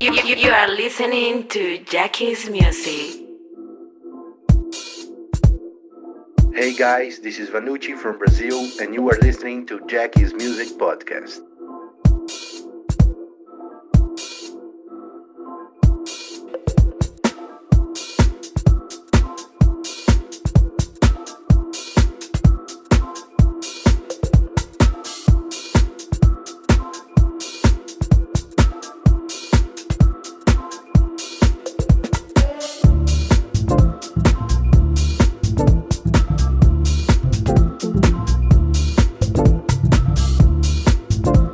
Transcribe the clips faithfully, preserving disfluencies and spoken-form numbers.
You, you, you are listening to Jackie's Music. Hey guys, this is Vanucci from Brazil, and you are listening to Jackie's Music Podcast. Thank you.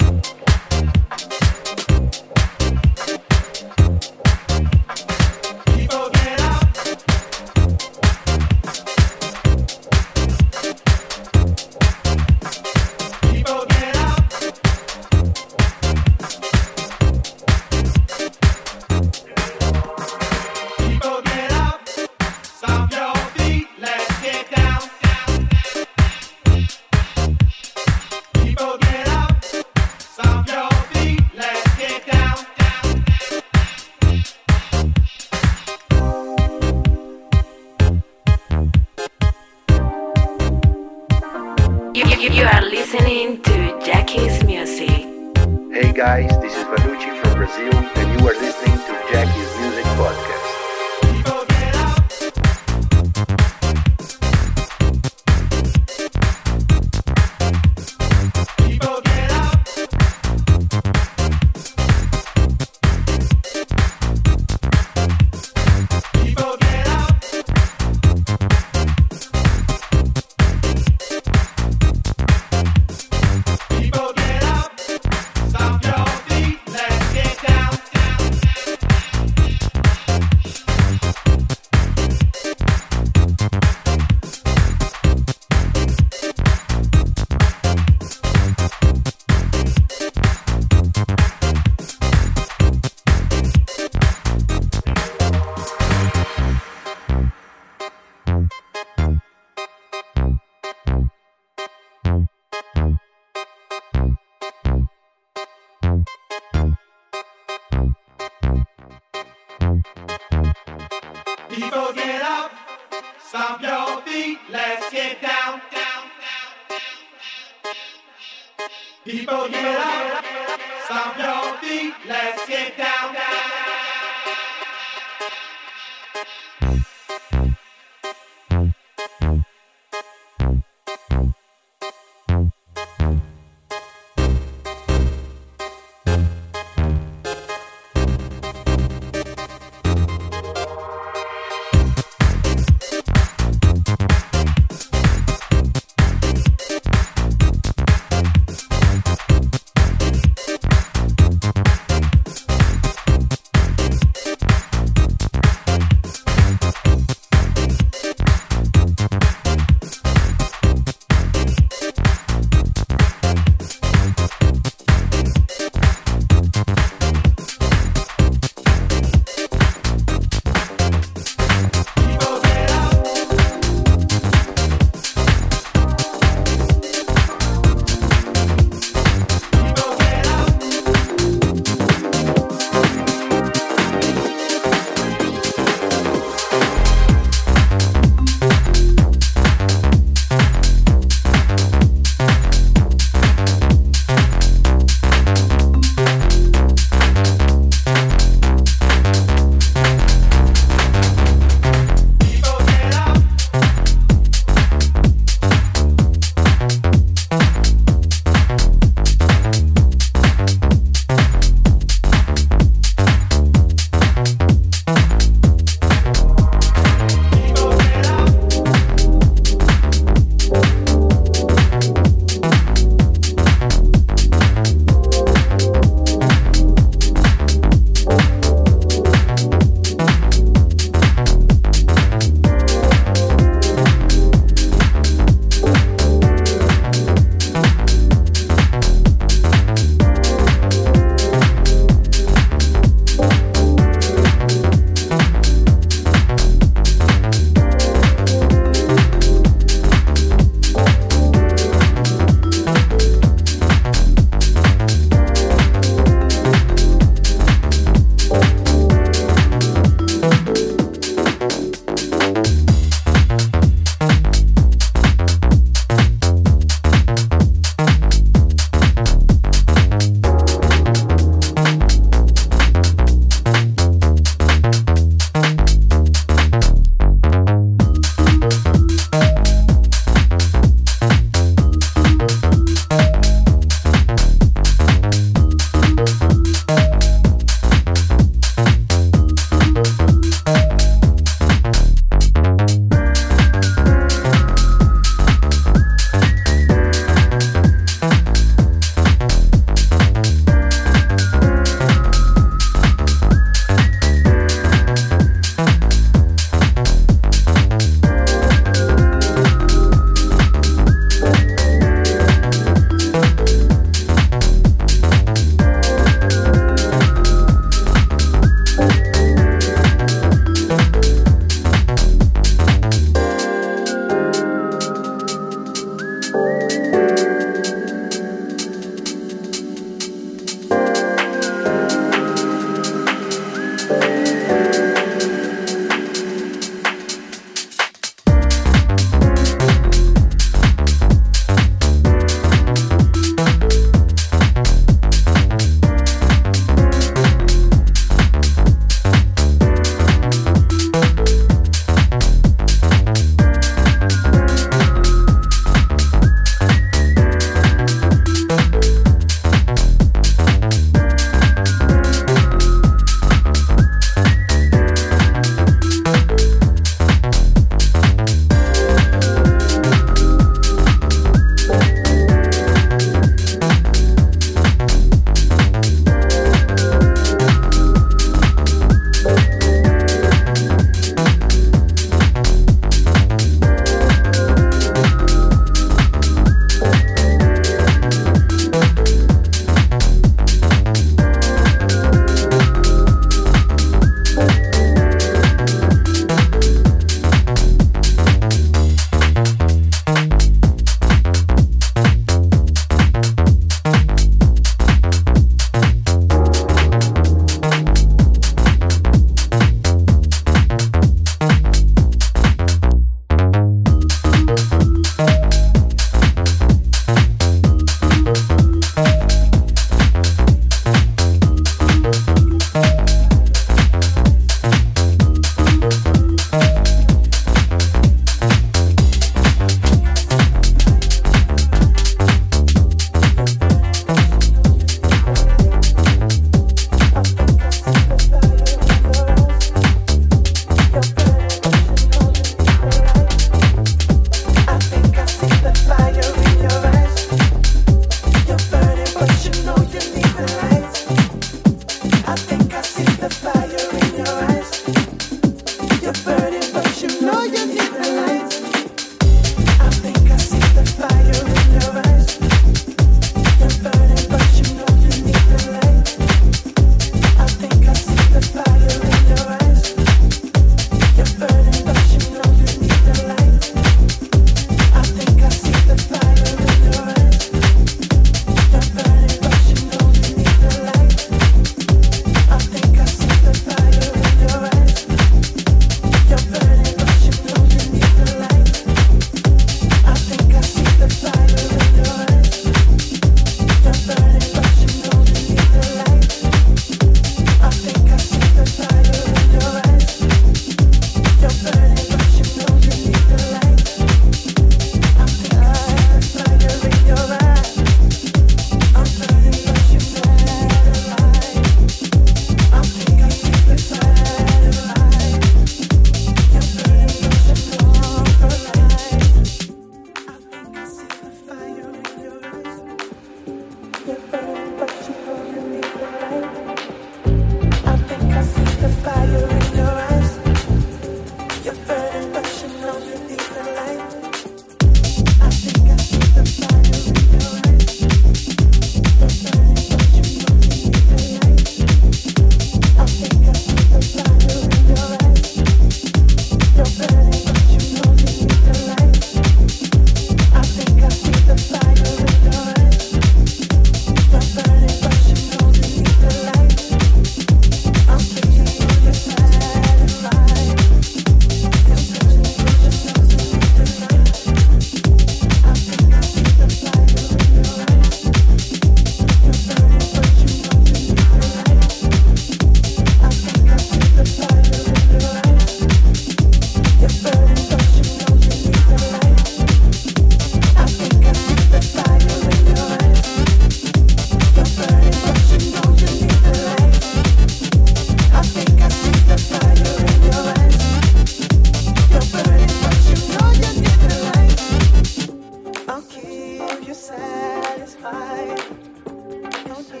You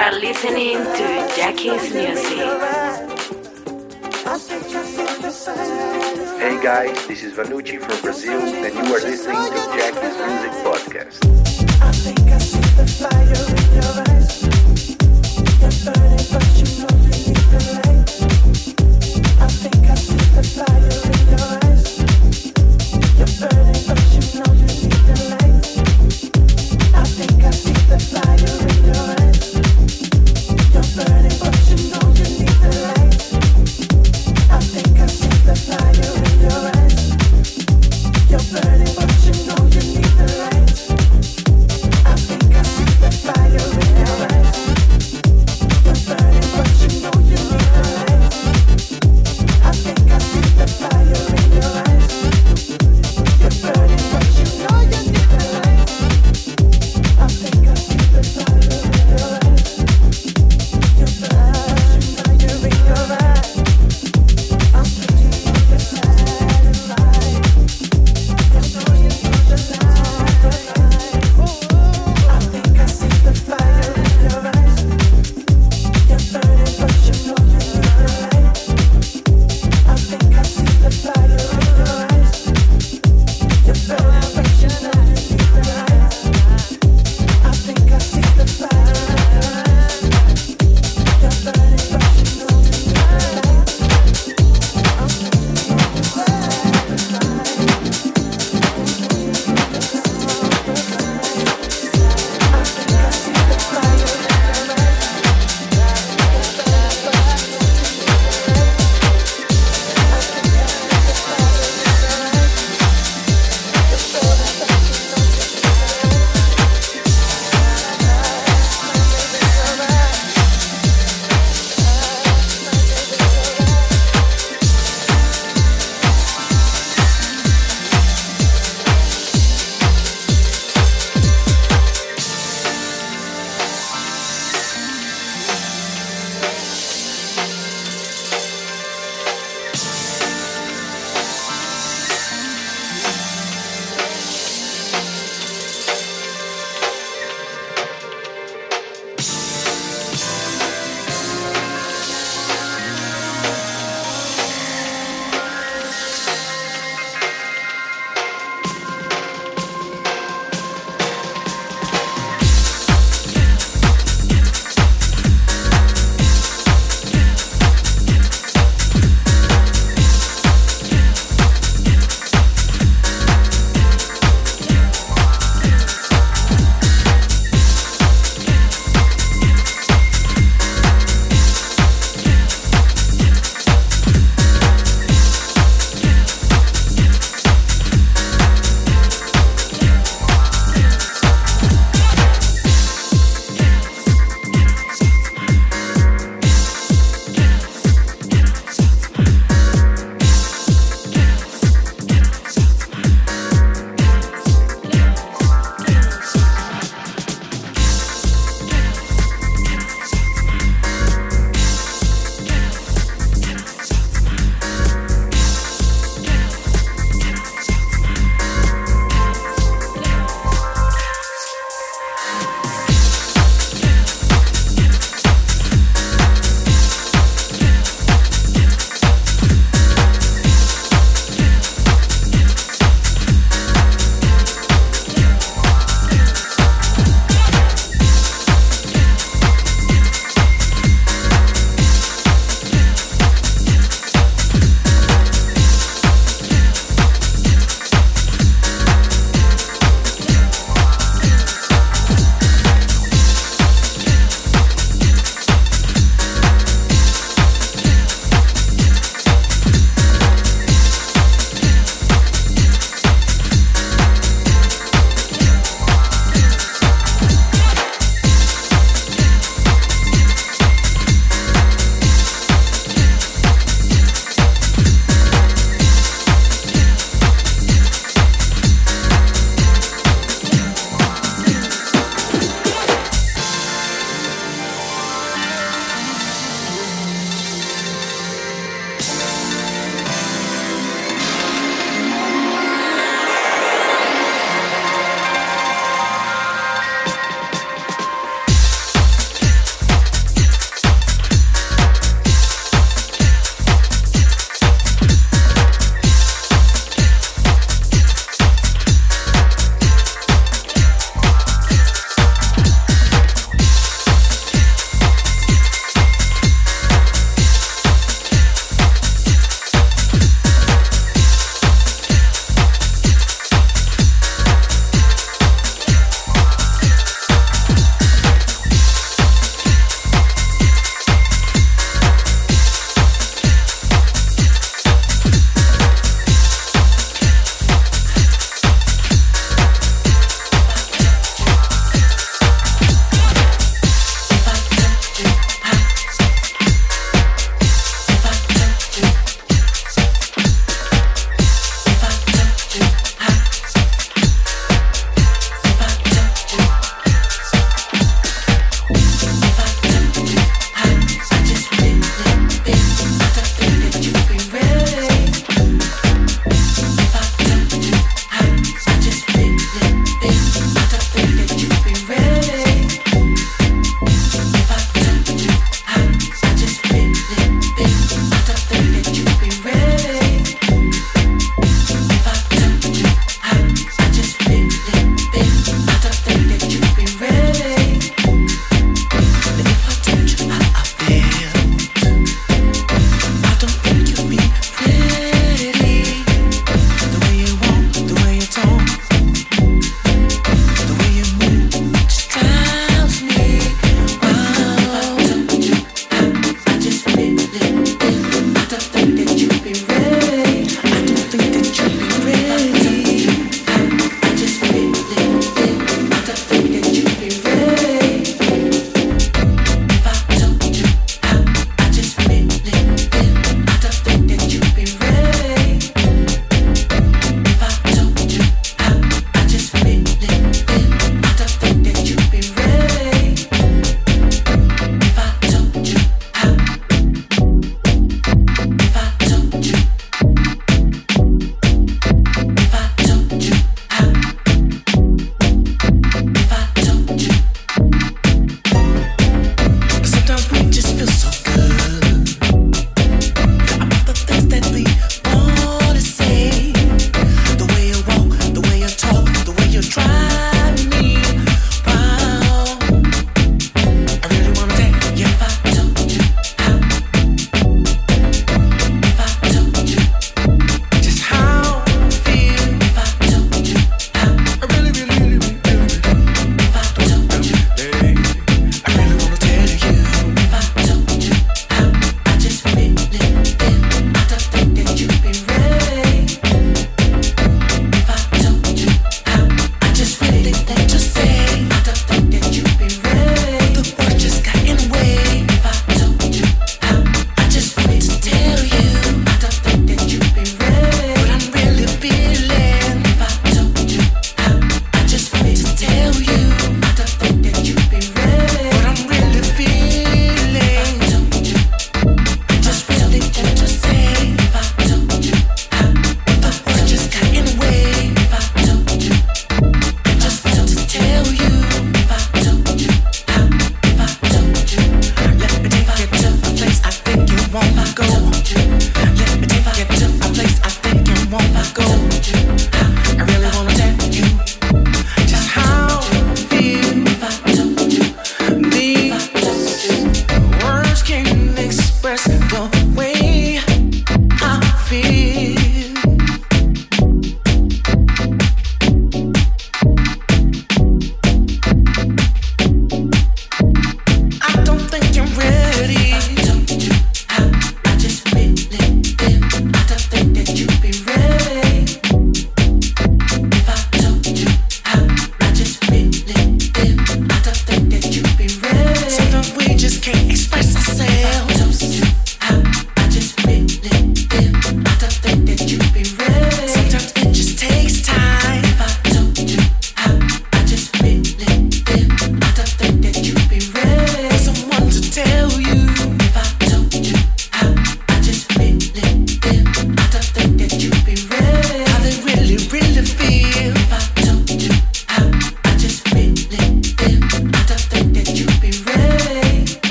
are listening to Jackie's music. Hey guys, this is Vanucci from Brazil, and you are listening to Jackie's Music Podcast. I think I see the fire in your eyes. You're burning, but you know you need the light. I think I see the fire in your eyes. You're burning, but you know you need the light. I think I see the fire in your eyes. Burning, but you know you need the light. I think I see the fire in your eyes. You're burning, but you know you need the light. I think I see the fire in your eyes.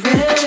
We'll be right back.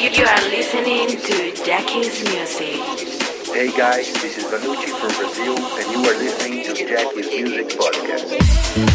You are listening to Jackie's Music. Hey guys, this is Vanucci from Brazil, and you are listening to Jackie's Music Podcast.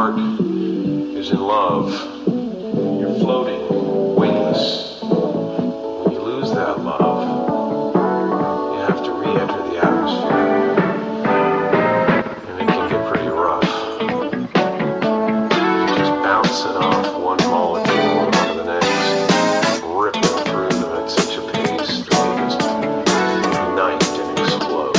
heart is in love, you're floating, weightless. When you lose that love, you have to re-enter the atmosphere. And it can get pretty rough. You're just bouncing off one molecule onto the next, ripping through them at such a pace that they just ignite and explode.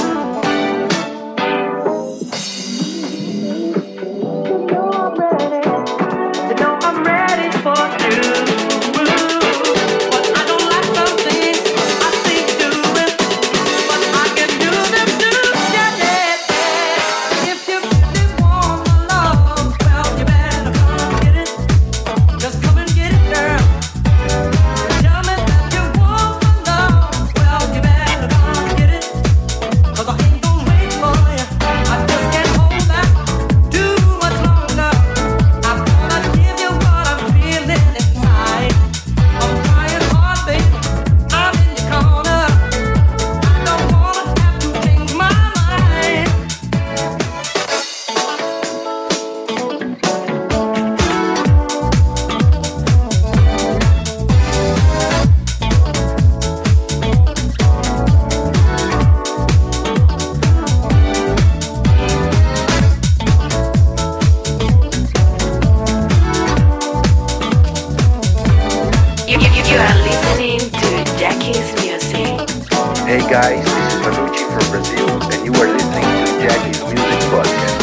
Hey guys, this is Vanucci from Brazil, and you are listening to Jackie's Music Podcast.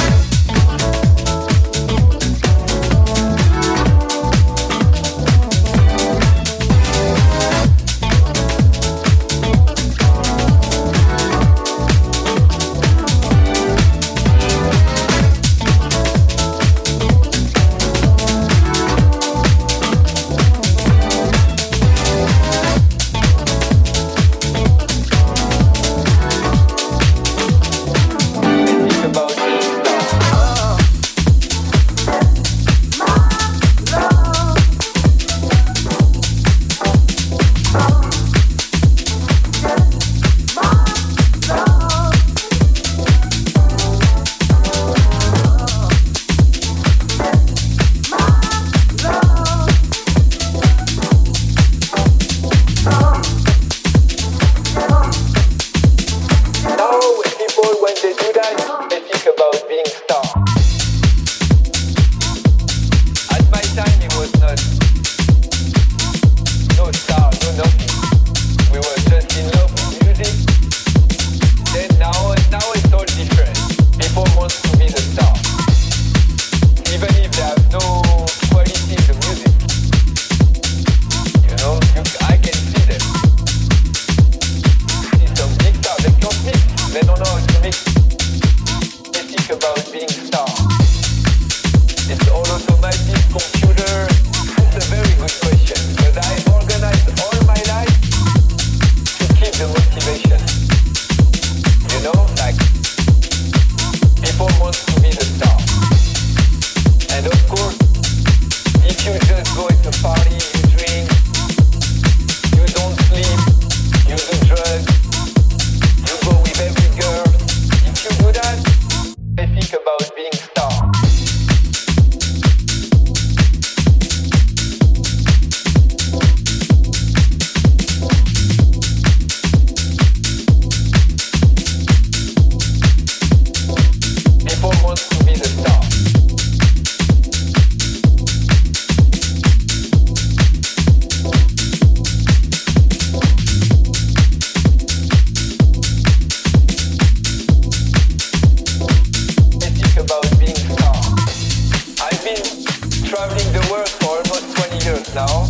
Now,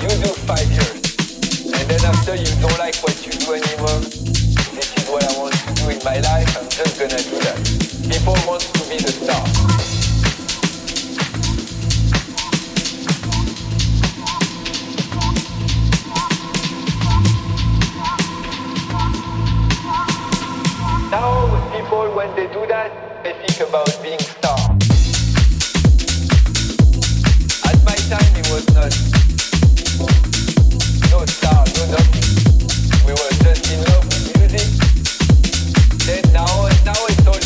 you do five years, and then after you don't like what you do anymore, this is what I want to do in my life, I'm just gonna do that. People want to be the star. Now, people, when they do that, they think about being stars. Time it was not no star, no nothing. We were just in love with music. Then now, now it's all.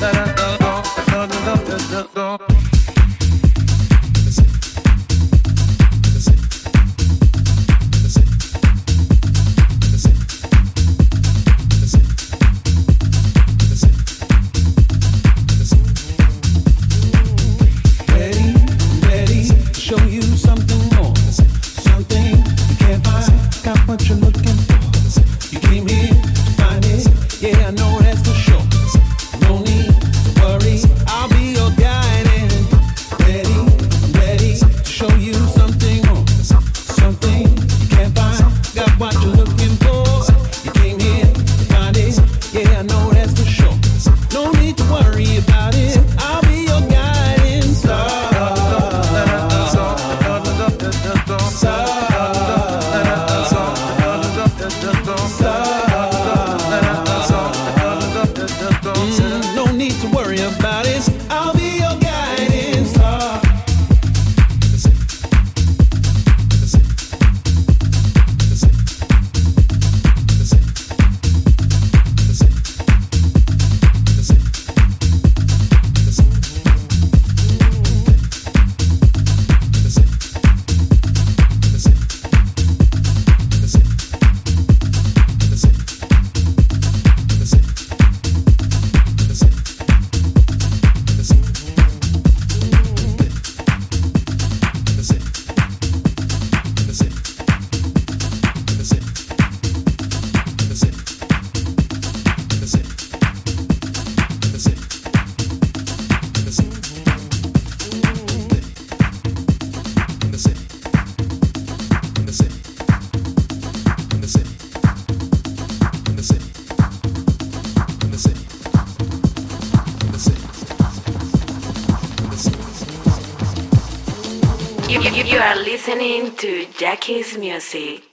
Da da da da. You are listening to Jackie's music.